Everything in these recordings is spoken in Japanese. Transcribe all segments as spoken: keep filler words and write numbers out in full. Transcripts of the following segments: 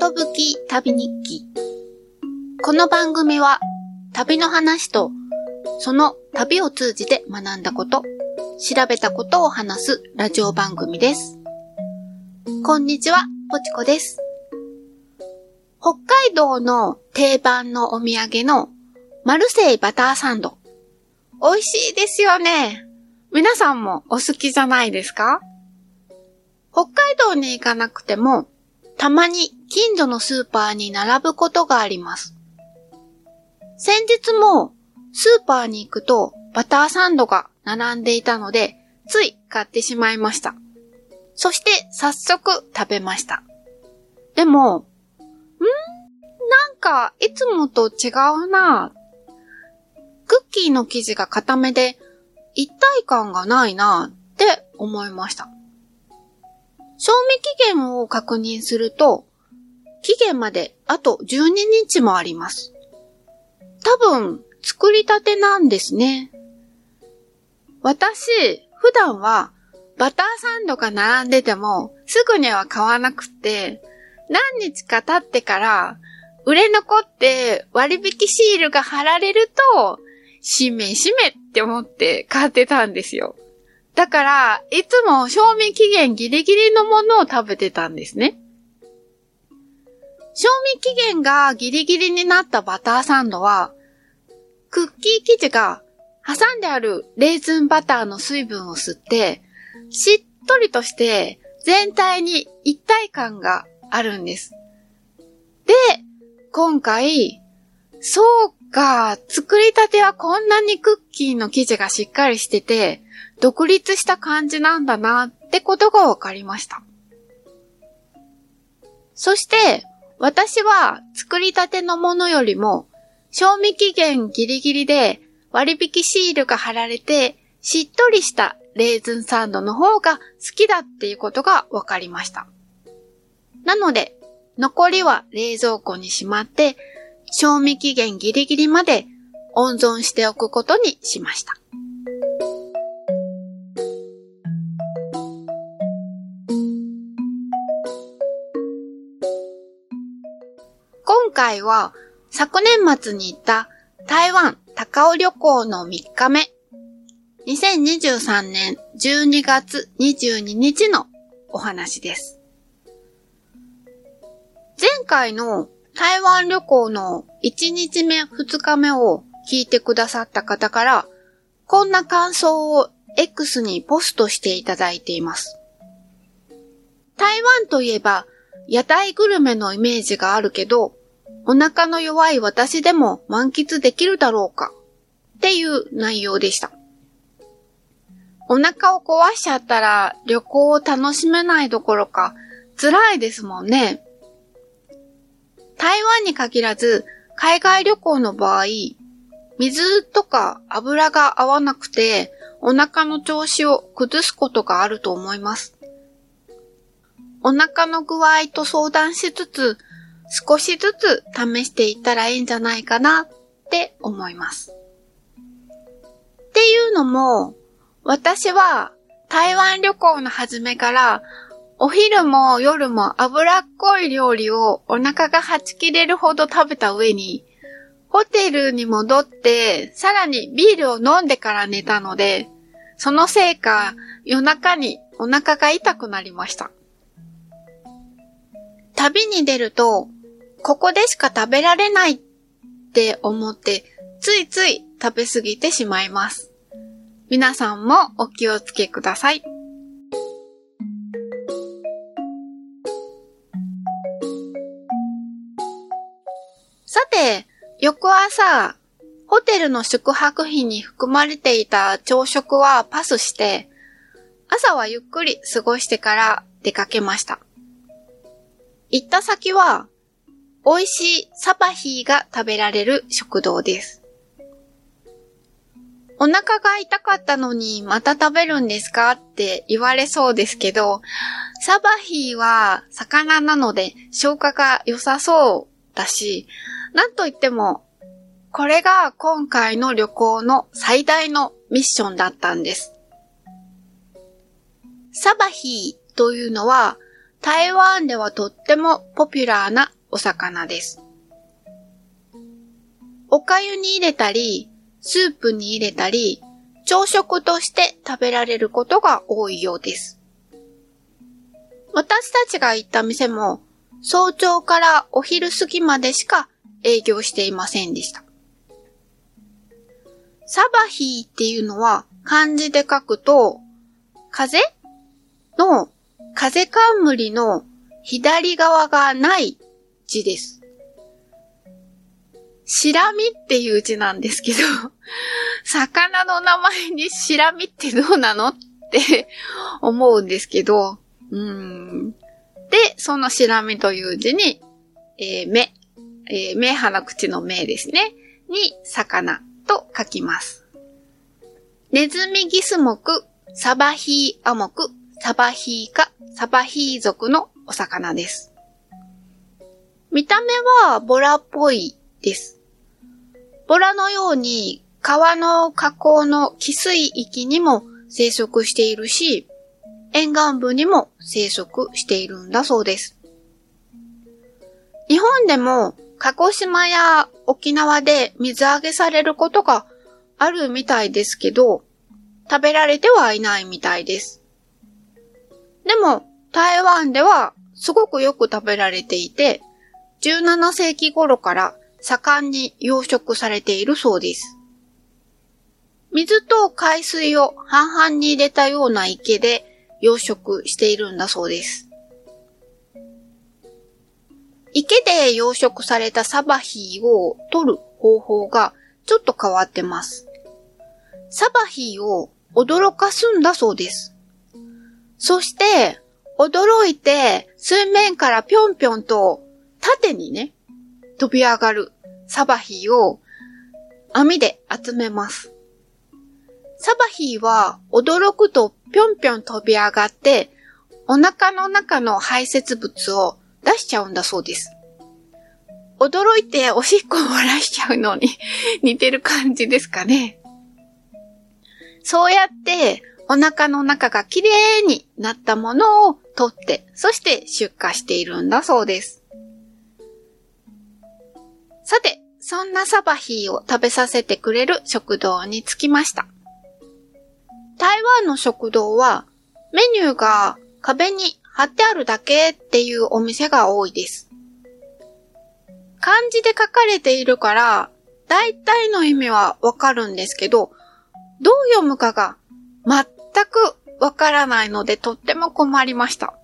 ことぶき旅日記。この番組は旅の話とその旅を通じて学んだこと、調べたことを話すラジオ番組です。こんにちは、ぽちこです。北海道の定番のお土産のマルセイバターサンド。美味しいですよね。皆さんもお好きじゃないですか？北海道に行かなくても、たまに近所のスーパーに並ぶことがあります。先日もスーパーに行くとバターサンドが並んでいたので、つい買ってしまいました。そして早速食べました。でも、んー、なんかいつもと違うな。クッキーの生地が固めで一体感がないなって思いました。賞味期限を確認すると、期限まであとじゅうににちもあります。多分、作りたてなんですね。私、普段はバターサンドが並んでてもすぐには買わなくて、何日か経ってから売れ残って割引シールが貼られると、しめしめって思って買ってたんですよ。だから、いつも賞味期限ギリギリのものを食べてたんですね。賞味期限がギリギリになったバターサンドは、クッキー生地が挟んであるレーズンバターの水分を吸って、しっとりとして全体に一体感があるんです。で、今回、そうか、作りたてはこんなにクッキーの生地がしっかりしてて、独立した感じなんだなってことがわかりました。そして私は作りたてのものよりも賞味期限ギリギリで割引シールが貼られてしっとりしたレーズンサンドの方が好きだっていうことがわかりました。なので残りは冷蔵庫にしまって賞味期限ギリギリまで温存しておくことにしました。今回は昨年末に行った台湾高雄旅行のみっかめ、にせんにじゅうさんねんじゅうにがつにじゅうににちのお話です。前回の台湾旅行のいちにちめふつかめを聞いてくださった方からこんな感想を エックス にポストしていただいています。台湾といえば屋台グルメのイメージがあるけど、お腹の弱い私でも満喫できるだろうかっていう内容でした。お腹を壊しちゃったら旅行を楽しめないどころか辛いですもんね。台湾に限らず海外旅行の場合、水とか油が合わなくてお腹の調子を崩すことがあると思います。お腹の具合と相談しつつ、少しずつ試していったらいいんじゃないかなって思います。っていうのも、私は台湾旅行の初めからお昼も夜も脂っこい料理をお腹がはち切れるほど食べた上に、ホテルに戻ってさらにビールを飲んでから寝たので、そのせいか夜中にお腹が痛くなりました。旅に出ると、ここでしか食べられないって思って、ついつい食べ過ぎてしまいます。皆さんもお気をつけください。さて、翌朝、ホテルの宿泊費に含まれていた朝食はパスして、朝はゆっくり過ごしてから出かけました。行った先は、美味しいサバヒーが食べられる食堂です。お腹が痛かったのにまた食べるんですかって言われそうですけど、サバヒーは魚なので消化が良さそうだし、なんといっても、これが今回の旅行の最大のミッションだったんです。サバヒーというのは、台台湾ではとってもポピュラーなお魚です。お粥に入れたり、スープに入れたり、朝食として食べられることが多いようです。私たちが行った店も、早朝からお昼過ぎまでしか営業していませんでした。サバヒーっていうのは漢字で書くと、風の風冠の左側がない字です。シラミっていう字なんですけど、魚の名前にシラミってどうなのって思うんですけど、うーんで、そのシラミという字に、えー、目、えー、目鼻口の目ですね、に魚と書きます。ネズミギス目、サバヒーア目、サバヒー科、サバヒー属のお魚です。見た目はボラっぽいです。ボラのように川の河口の汽水域にも生息しているし、沿岸部にも生息しているんだそうです。日本でも鹿児島や沖縄で水揚げされることがあるみたいですけど、食べられてはいないみたいです。でも台湾ではすごくよく食べられていて、じゅうななせいき頃から盛んに養殖されているそうです。水と海水を半々に入れたような池で養殖しているんだそうです。池で養殖されたサバヒーを取る方法がちょっと変わってます。サバヒーを驚かすんだそうです。そして、驚いて水面からぴょんぴょんと縦にね、飛び上がるサバヒーを網で集めます。サバヒーは驚くとぴょんぴょん飛び上がって、お腹の中の排泄物を出しちゃうんだそうです。驚いておしっこを漏らしちゃうのに似てる感じですかね。そうやってお腹の中がきれいになったものを取って、そして出荷しているんだそうです。さて、そんなサバヒーを食べさせてくれる食堂に着きました。台湾の食堂はメニューが壁に貼ってあるだけっていうお店が多いです。漢字で書かれているから大体の意味はわかるんですけど、どう読むかが全くわからないのでとっても困りました。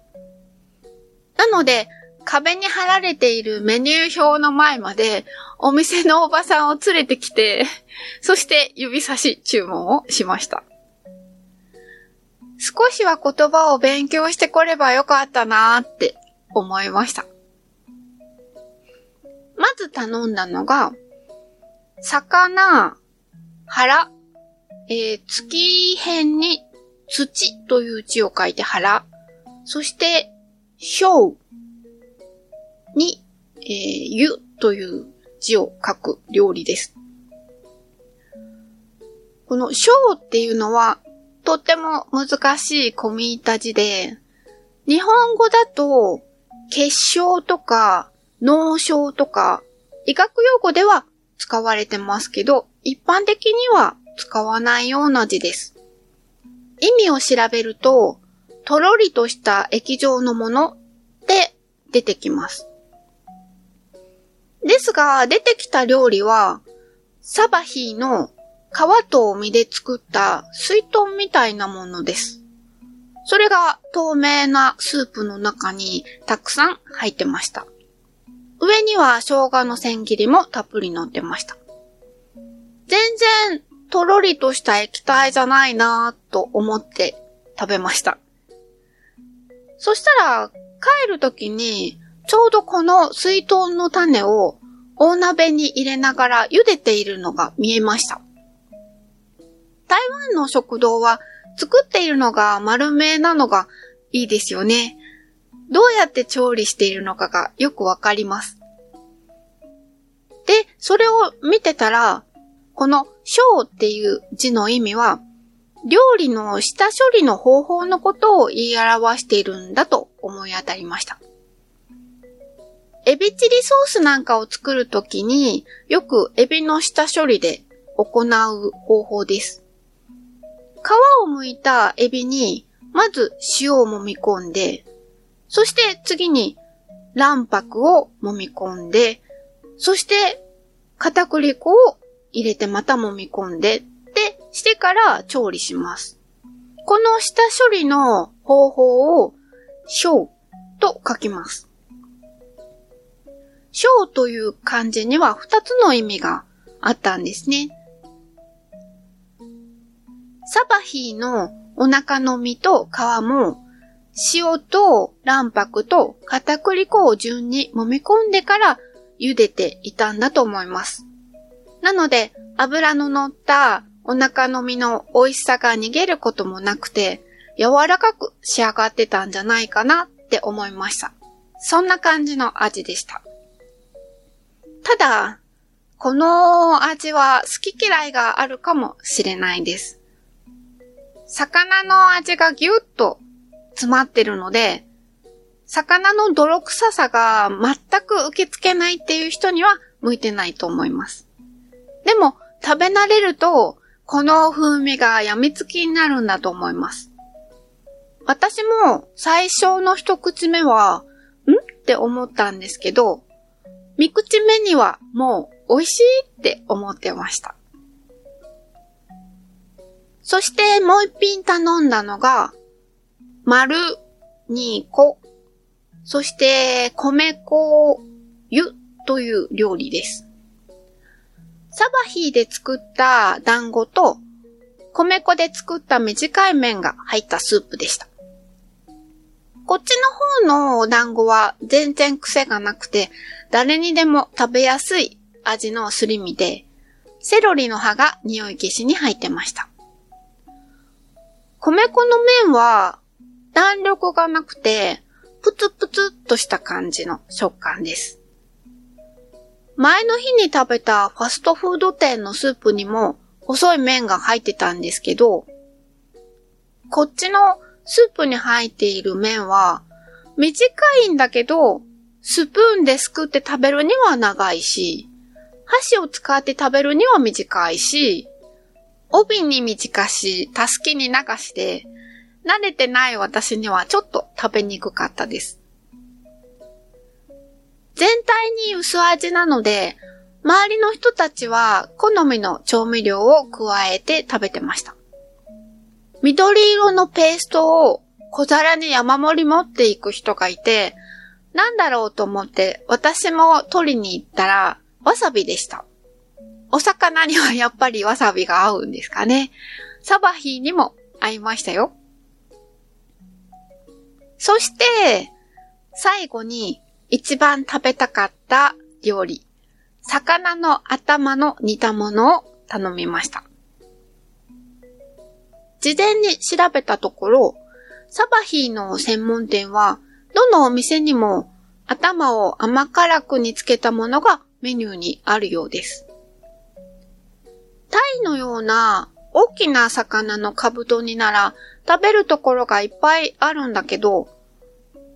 なので壁に貼られているメニュー表の前までお店のおばさんを連れてきて、そして指差し注文をしました。少しは言葉を勉強してこればよかったなーって思いました。まず頼んだのが、魚、腹、えー、月辺に土という字を書いて腹、そして、ひょうに、えー、湯という字を書く料理です。このひょうっていうのは、とっても難しい込み板字で、日本語だと結晶とか脳症とか医学用語では使われてますけど、一般的には使わないような字です。意味を調べると、とろりとした液状のもので出てきます。ですが、出てきた料理はサバヒーの皮と身で作った水豚みたいなものです。それが透明なスープの中にたくさん入ってました。上には生姜の千切りもたっぷり乗ってました。全然とろりとした液体じゃないなぁと思って食べました。そしたら帰る時にちょうどこの水豚の種を大鍋に入れながら茹でているのが見えました。台湾の食堂は作っているのが丸めなのがいいですよね。どうやって調理しているのかがよくわかります。で、それを見てたら、この小っていう字の意味は、料理の下処理の方法のことを言い表しているんだと思い当たりました。エビチリソースなんかを作るときによくエビの下処理で行う方法です。皮を剥いたエビにまず塩を揉み込んで、そして次に卵白を揉み込んで、そして片栗粉を入れてまた揉み込んでってしてから調理します。この下処理の方法を小と書きます。小という漢字にはふたつの意味があったんですね。サバヒーのお腹の身と皮も塩と卵白と片栗粉を順に揉み込んでから茹でていたんだと思います。なので油の乗ったお腹の身の美味しさが逃げることもなくて柔らかく仕上がってたんじゃないかなって思いました。そんな感じの味でした。ただ、この味は好き嫌いがあるかもしれないです。魚の味がぎゅっと詰まってるので、魚の泥臭さが全く受け付けないっていう人には向いてないと思います。でも食べ慣れるとこの風味がやみつきになるんだと思います。私も最初の一口目は、ん?って思ったんですけど、三口目にはもう美味しいって思ってました。そしてもう一品頼んだのが、丸にこ、そして米粉湯という料理です。サバヒーで作った団子と米粉で作った短い麺が入ったスープでした。こっちの方の団子は全然癖がなくて誰にでも食べやすい味のすり身でセロリの葉が匂い消しに入ってました。米粉の麺は弾力がなくてプツプツっとした感じの食感です。前の日に食べたファストフード店のスープにも細い麺が入ってたんですけど、こっちのスープに入っている麺は短いんだけどスプーンですくって食べるには長いし、箸を使って食べるには短いし、帯に短し、たすきに長しで、慣れてない私にはちょっと食べにくかったです。全体に薄味なので、周りの人たちは好みの調味料を加えて食べてました。緑色のペーストを小皿に山盛り持っていく人がいて、なんだろうと思って私も取りに行ったらわさびでした。お魚にはやっぱりわさびが合うんですかね。サバヒーにも合いましたよ。そして、最後に一番食べたかった料理、魚の頭の煮たものを頼みました。事前に調べたところ、サバヒーの専門店は、どのお店にも頭を甘辛く煮つけたものがメニューにあるようです。タイのような大きな魚のかぶと煮なら食べるところがいっぱいあるんだけど、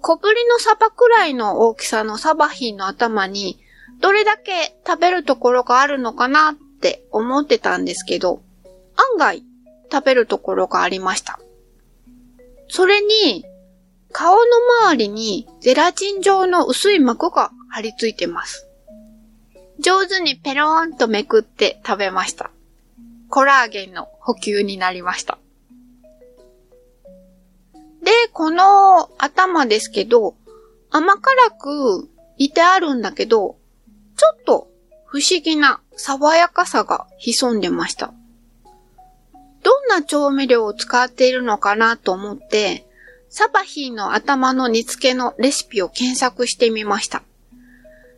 小ぶりのサバくらいの大きさのサバヒーの頭にどれだけ食べるところがあるのかなって思ってたんですけど、案外食べるところがありました。それに顔の周りにゼラチン状の薄い膜が張り付いてます。上手にペローンとめくって食べました。コラーゲンの補給になりました。で、この頭ですけど、甘辛く煮てあるんだけど、ちょっと不思議な爽やかさが潜んでました。どんな調味料を使っているのかなと思って、サバヒーの頭の煮付けのレシピを検索してみました。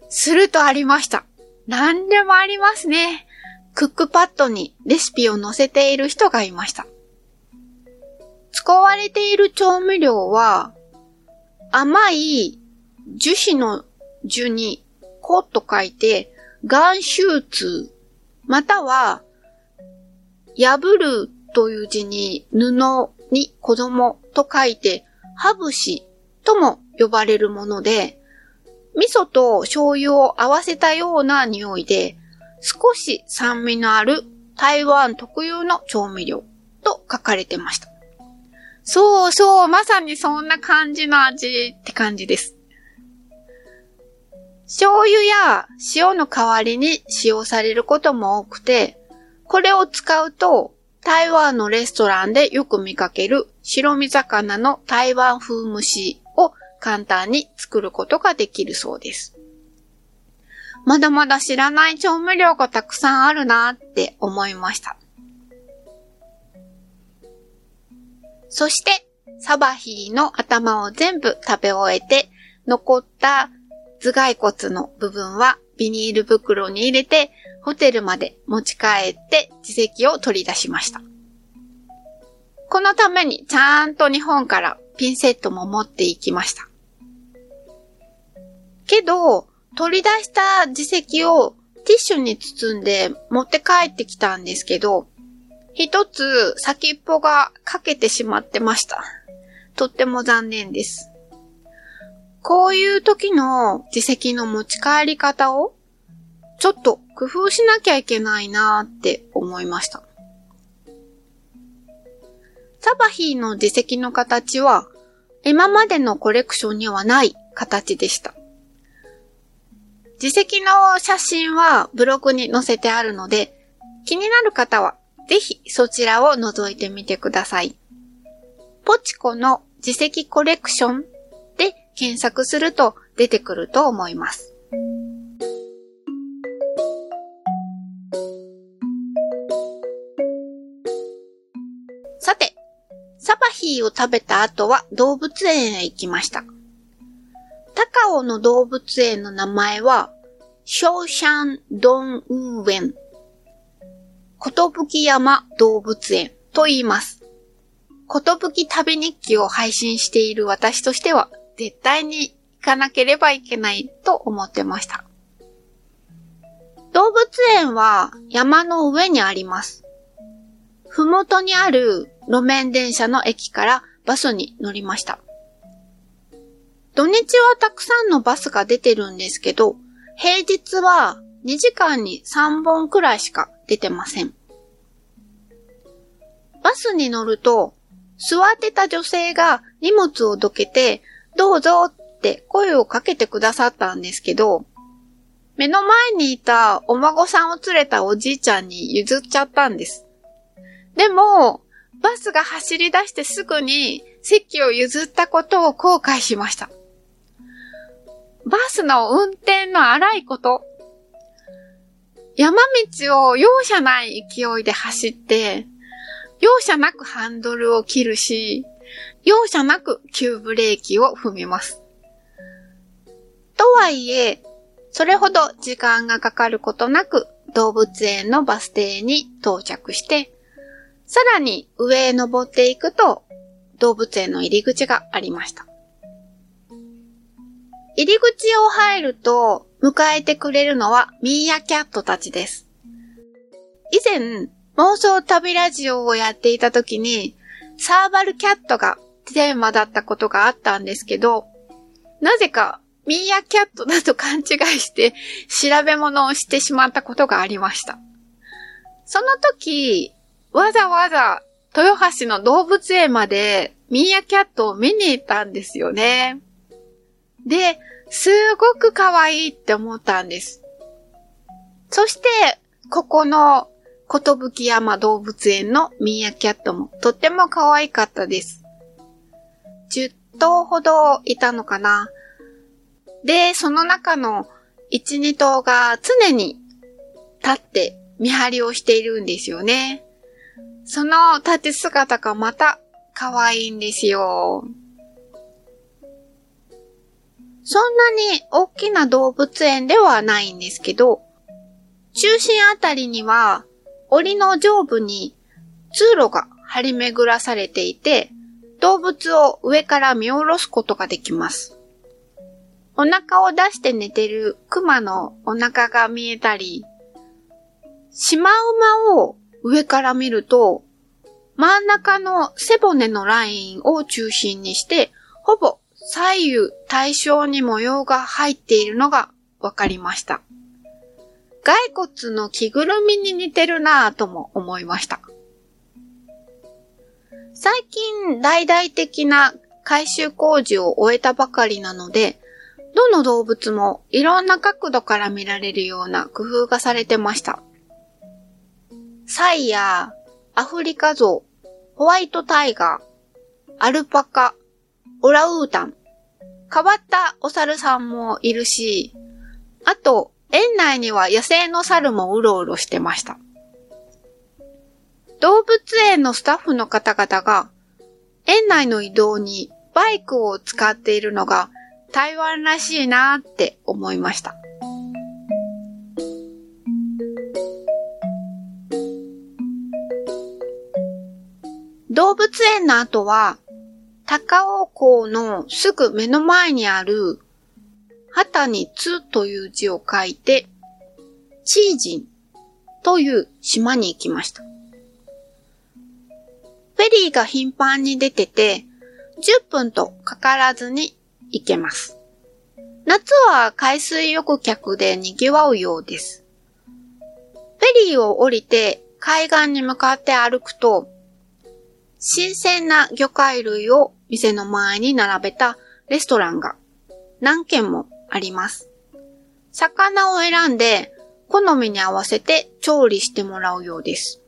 するとありました。何でもありますね。クックパッドにレシピを載せている人がいました。使われている調味料は、甘い樹脂の樹に粉と書いて、含臭通、または、破るという字に布に子供と書いて、ハブシとも呼ばれるもので、味噌と醤油を合わせたような匂いで、少し酸味のある台湾特有の調味料と書かれてました。そうそう、まさにそんな感じの味って感じです。醤油や塩の代わりに使用されることも多くて、これを使うと台湾のレストランでよく見かける白身魚の台湾風蒸しを簡単に作ることができるそうです。まだまだ知らない調味料がたくさんあるなって思いました。そして、サバヒーの頭を全部食べ終えて、残った頭蓋骨の部分はビニール袋に入れて、ホテルまで持ち帰って耳石を取り出しました。このためにちゃんと日本からピンセットも持っていきました。けど、取り出した耳石をティッシュに包んで持って帰ってきたんですけど、一つ先っぽが欠けてしまってました。とっても残念です。こういう時の耳石の持ち帰り方をちょっと工夫しなきゃいけないなーって思いました。サバヒーの耳石の形は今までのコレクションにはない形でした。耳石の写真はブログに載せてあるので、気になる方はぜひそちらを覗いてみてください。ポチコの耳石コレクションで検索すると出てくると思います。さて、サバヒーを食べた後は動物園へ行きました。高尾の動物園の名前はショウシャンドンウーエン。寿山動物園と言います。寿旅日記を配信している私としては絶対に行かなければいけないと思ってました。動物園は山の上にあります。ふもとにある路面電車の駅からバスに乗りました。土日はたくさんのバスが出てるんですけど、平日はにじかんにさんぼんくらいしか出てません。バスに乗ると、座ってた女性が荷物をどけて、どうぞって声をかけてくださったんですけど、目の前にいたお孫さんを連れたおじいちゃんに譲っちゃったんです。でも、バスが走り出してすぐに席を譲ったことを後悔しました。バスの運転の荒いこと、山道を容赦ない勢いで走って、容赦なくハンドルを切るし、容赦なく急ブレーキを踏みます。とはいえ、それほど時間がかかることなく動物園のバス停に到着して、さらに上へ登っていくと動物園の入り口がありました。入り口を入ると、迎えてくれるのはミーアキャットたちです。以前、妄想旅ラジオをやっていた時に、サーバルキャットがテーマだったことがあったんですけど、なぜかミーアキャットだと勘違いして調べ物をしてしまったことがありました。その時、わざわざ豊橋の動物園までミーアキャットを見に行ったんですよね。で、すごく可愛いって思ったんです。そして、ここの寿山動物園のミーアキャットもとっても可愛かったです。じゅっとうほどいたのかな。で、その中のいち、にとうが常に立って見張りをしているんですよね。その立ち姿がまた可愛いんですよ。そんなに大きな動物園ではないんですけど、中心あたりには、檻の上部に通路が張り巡らされていて、動物を上から見下ろすことができます。お腹を出して寝てるクマのお腹が見えたり、シマウマを上から見ると、真ん中の背骨のラインを中心にして、ほぼ左右対称に模様が入っているのが分かりました。骸骨の着ぐるみに似てるなぁとも思いました。最近大々的な改修工事を終えたばかりなので、どの動物もいろんな角度から見られるような工夫がされてました。サイやアフリカゾウ、ホワイトタイガー、アルパカ、オランウータン、変わったお猿さんもいるし、あと園内には野生の猿もうろうろしてました。動物園のスタッフの方々が園内の移動にバイクを使っているのが台湾らしいなーって思いました。動物園の後は、高尾港のすぐ目の前にある、旗に津という字を書いて、チージンという島に行きました。フェリーが頻繁に出てて、じゅっぷんとかからずに行けます。夏は海水浴客で賑わうようです。フェリーを降りて海岸に向かって歩くと、新鮮な魚介類を店の前に並べたレストランが何軒もあります。魚を選んで好みに合わせて調理してもらうようです。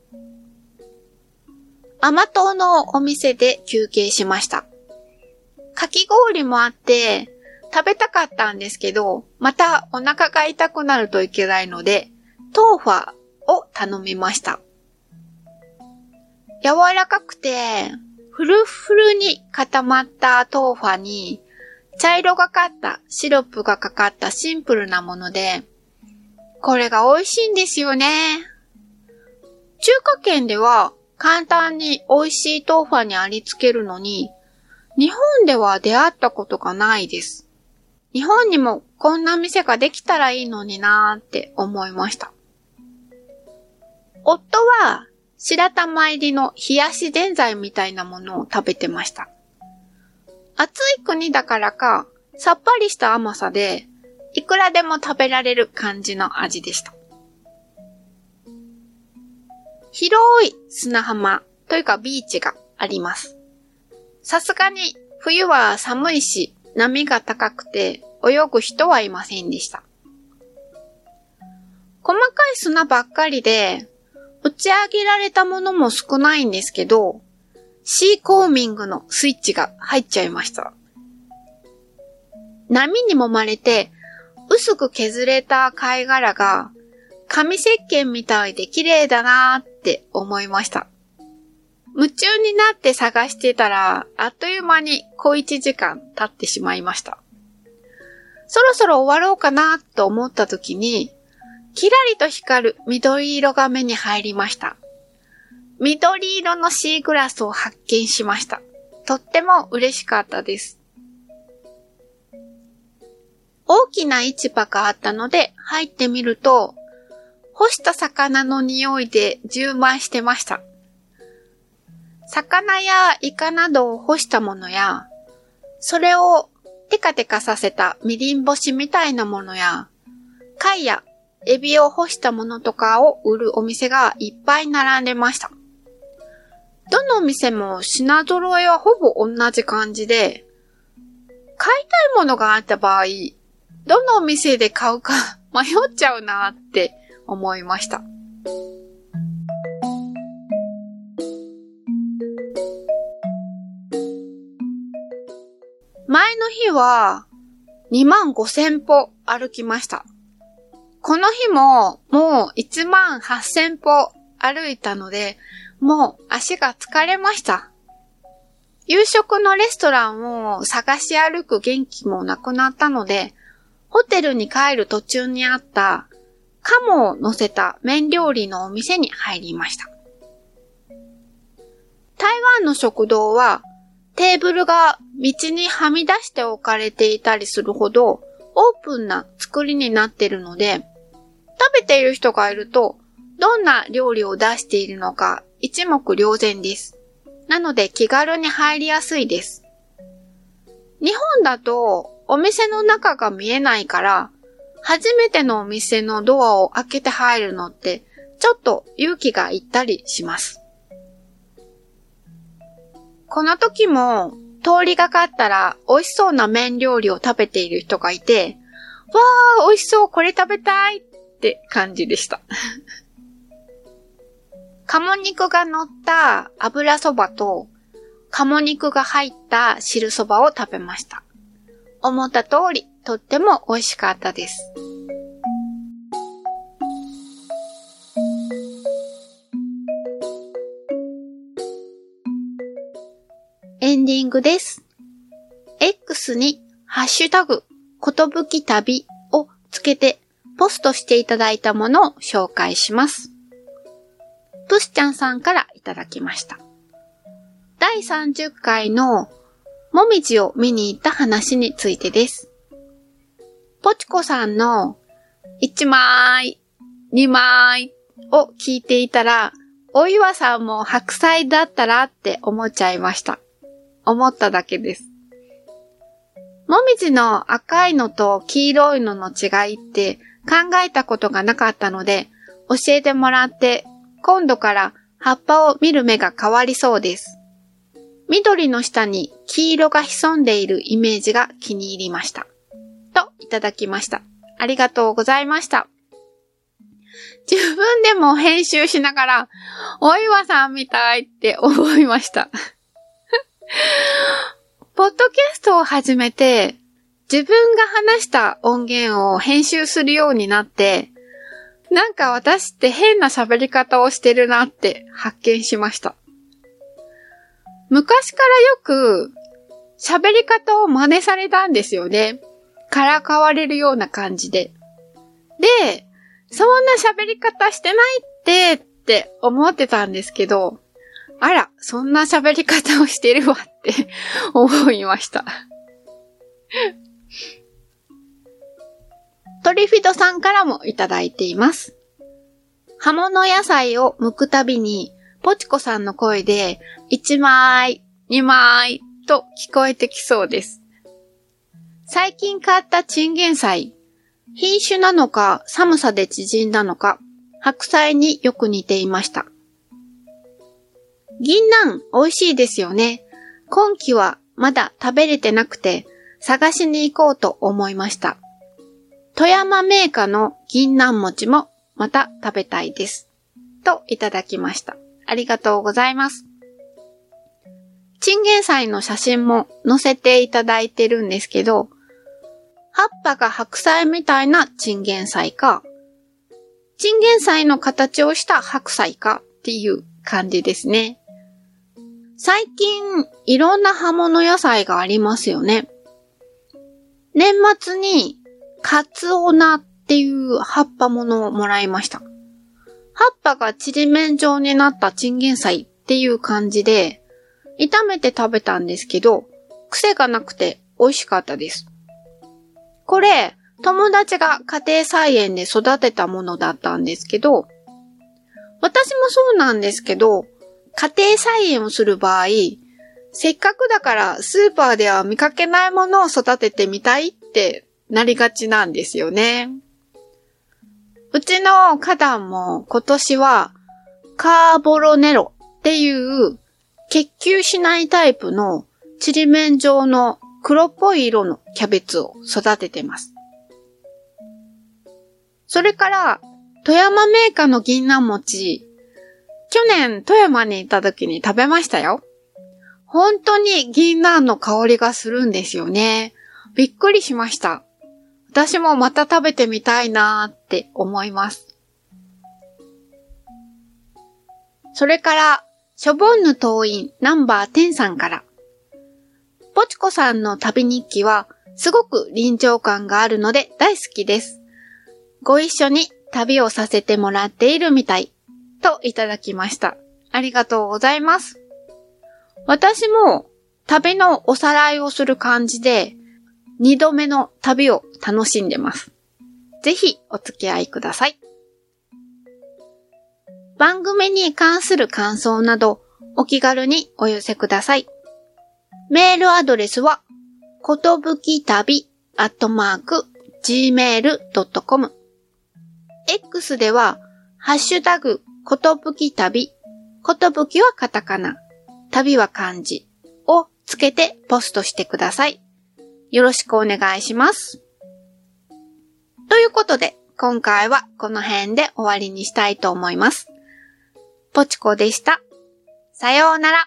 甘党のお店で休憩しました。かき氷もあって食べたかったんですけど、またお腹が痛くなるといけないので、豆腐を頼みました。柔らかくて、フルフルに固まった豆腐に、茶色がかったシロップがかかったシンプルなもので、これが美味しいんですよね。中華圏では簡単に美味しい豆腐にありつけるのに、日本では出会ったことがないです。日本にもこんな店ができたらいいのになーって思いました。夫は、白玉入りの冷やしぜんざいみたいなものを食べてました。暑い国だからか、さっぱりした甘さで、いくらでも食べられる感じの味でした。広い砂浜というかビーチがあります。さすがに冬は寒いし、波が高くて泳ぐ人はいませんでした。細かい砂ばっかりで、打ち上げられたものも少ないんですけど、シーコーミングのスイッチが入っちゃいました。波に揉まれて、薄く削れた貝殻が、紙石鹸みたいで綺麗だなーって思いました。夢中になって探してたら、あっという間に小いちじかん経ってしまいました。そろそろ終わろうかなと思った時に、キラリと光る緑色が目に入りました。緑色のシーグラスを発見しました。とっても嬉しかったです。大きな市場があったので入ってみると、干した魚の匂いで充満してました。魚やイカなどを干したものや、それをテカテカさせたみりん干しみたいなものや、貝やエビを干したものとかを売るお店がいっぱい並んでました。どのお店も品揃えはほぼ同じ感じで、買いたいものがあった場合、どのお店で買うか迷っちゃうなって思いました。前の日はにまんごせんぽ歩きました。この日ももういちまんはっせんぽ歩いたので、もう足が疲れました。夕食のレストランを探し歩く元気もなくなったので、ホテルに帰る途中にあったカモを乗せた麺料理のお店に入りました。台湾の食堂はテーブルが道にはみ出して置かれていたりするほどオープンな作りになっているので、食べている人がいると、どんな料理を出しているのか一目瞭然です。なので気軽に入りやすいです。日本だとお店の中が見えないから、初めてのお店のドアを開けて入るのって、ちょっと勇気がいったりします。この時も、通りがかったら美味しそうな麺料理を食べている人がいて、わー、美味しそう、これ食べたいって感じでした。鴨肉が乗った油そばと、鴨肉が入った汁そばを食べました。思った通り、とっても美味しかったです。エンディングです。X にハッシュタグ、ことぶき旅をつけてポストしていただいたものを紹介します。プスちゃんさんからいただきました。だいさんじゅっかいのもみじを見に行った話についてです。ポチコさんのいちまい、にまいを聞いていたら、お岩さんも白菜だったらって思っちゃいました。思っただけです。もみじの赤いのと黄色いのの違いって考えたことがなかったので、教えてもらって今度から葉っぱを見る目が変わりそうです。緑の下に黄色が潜んでいるイメージが気に入りました。といただきました。ありがとうございました。自分でも編集しながら、お岩さんみたいって思いました。ポッドキャストを始めて、自分が話した音源を編集するようになって、なんか私って変な喋り方をしてるなって発見しました。昔からよく喋り方を真似されたんですよね。からかわれるような感じで。で、そんな喋り方してないってって思ってたんですけど、あら、そんな喋り方をしてるわって思いました。トリフィドさんからもいただいています。葉物野菜を剥くたびに、ポチコさんの声で、いちまい、にまいと聞こえてきそうです。最近買ったチンゲン菜、品種なのか寒さで縮んだのか、白菜によく似ていました。銀杏美味しいですよね。今季はまだ食べれてなくて、探しに行こうと思いました。富山銘菓の銀杏餅もまた食べたいです。といただきました。ありがとうございます。チンゲン菜の写真も載せていただいてるんですけど、葉っぱが白菜みたいなチンゲン菜か、チンゲン菜の形をした白菜かっていう感じですね。最近いろんな葉物野菜がありますよね。年末にカツオナっていう葉っぱものをもらいました。葉っぱがちりめん状になったチンゲン菜っていう感じで、炒めて食べたんですけど、癖がなくて美味しかったです。これ、友達が家庭菜園で育てたものだったんですけど、私もそうなんですけど、家庭菜園をする場合、せっかくだからスーパーでは見かけないものを育ててみたいってなりがちなんですよね。うちの花壇も今年はカーボロネロっていう結球しないタイプのちりめん状の黒っぽい色のキャベツを育ててます。それから富山銘菓の銀杏餅、去年富山に行った時に食べましたよ。本当に銀杏の香りがするんですよね。びっくりしました。私もまた食べてみたいなーって思います。それから、ショボンヌ党員ナンバーじゅうさんから。ポチコさんの旅日記はすごく臨場感があるので大好きです。ご一緒に旅をさせてもらっているみたいといただきました。ありがとうございます。私も旅のおさらいをする感じで、二度目の旅を楽しんでます。ぜひお付き合いください。番組に関する感想などお気軽にお寄せください。メールアドレスはことぶき旅アットマーク ジーメールドットコム X ではハッシュタグことぶき旅、ことぶきはカタカナ、旅は漢字をつけてポストしてください。よろしくお願いします。ということで今回はこの辺で終わりにしたいと思います。ポチコでした。さようなら。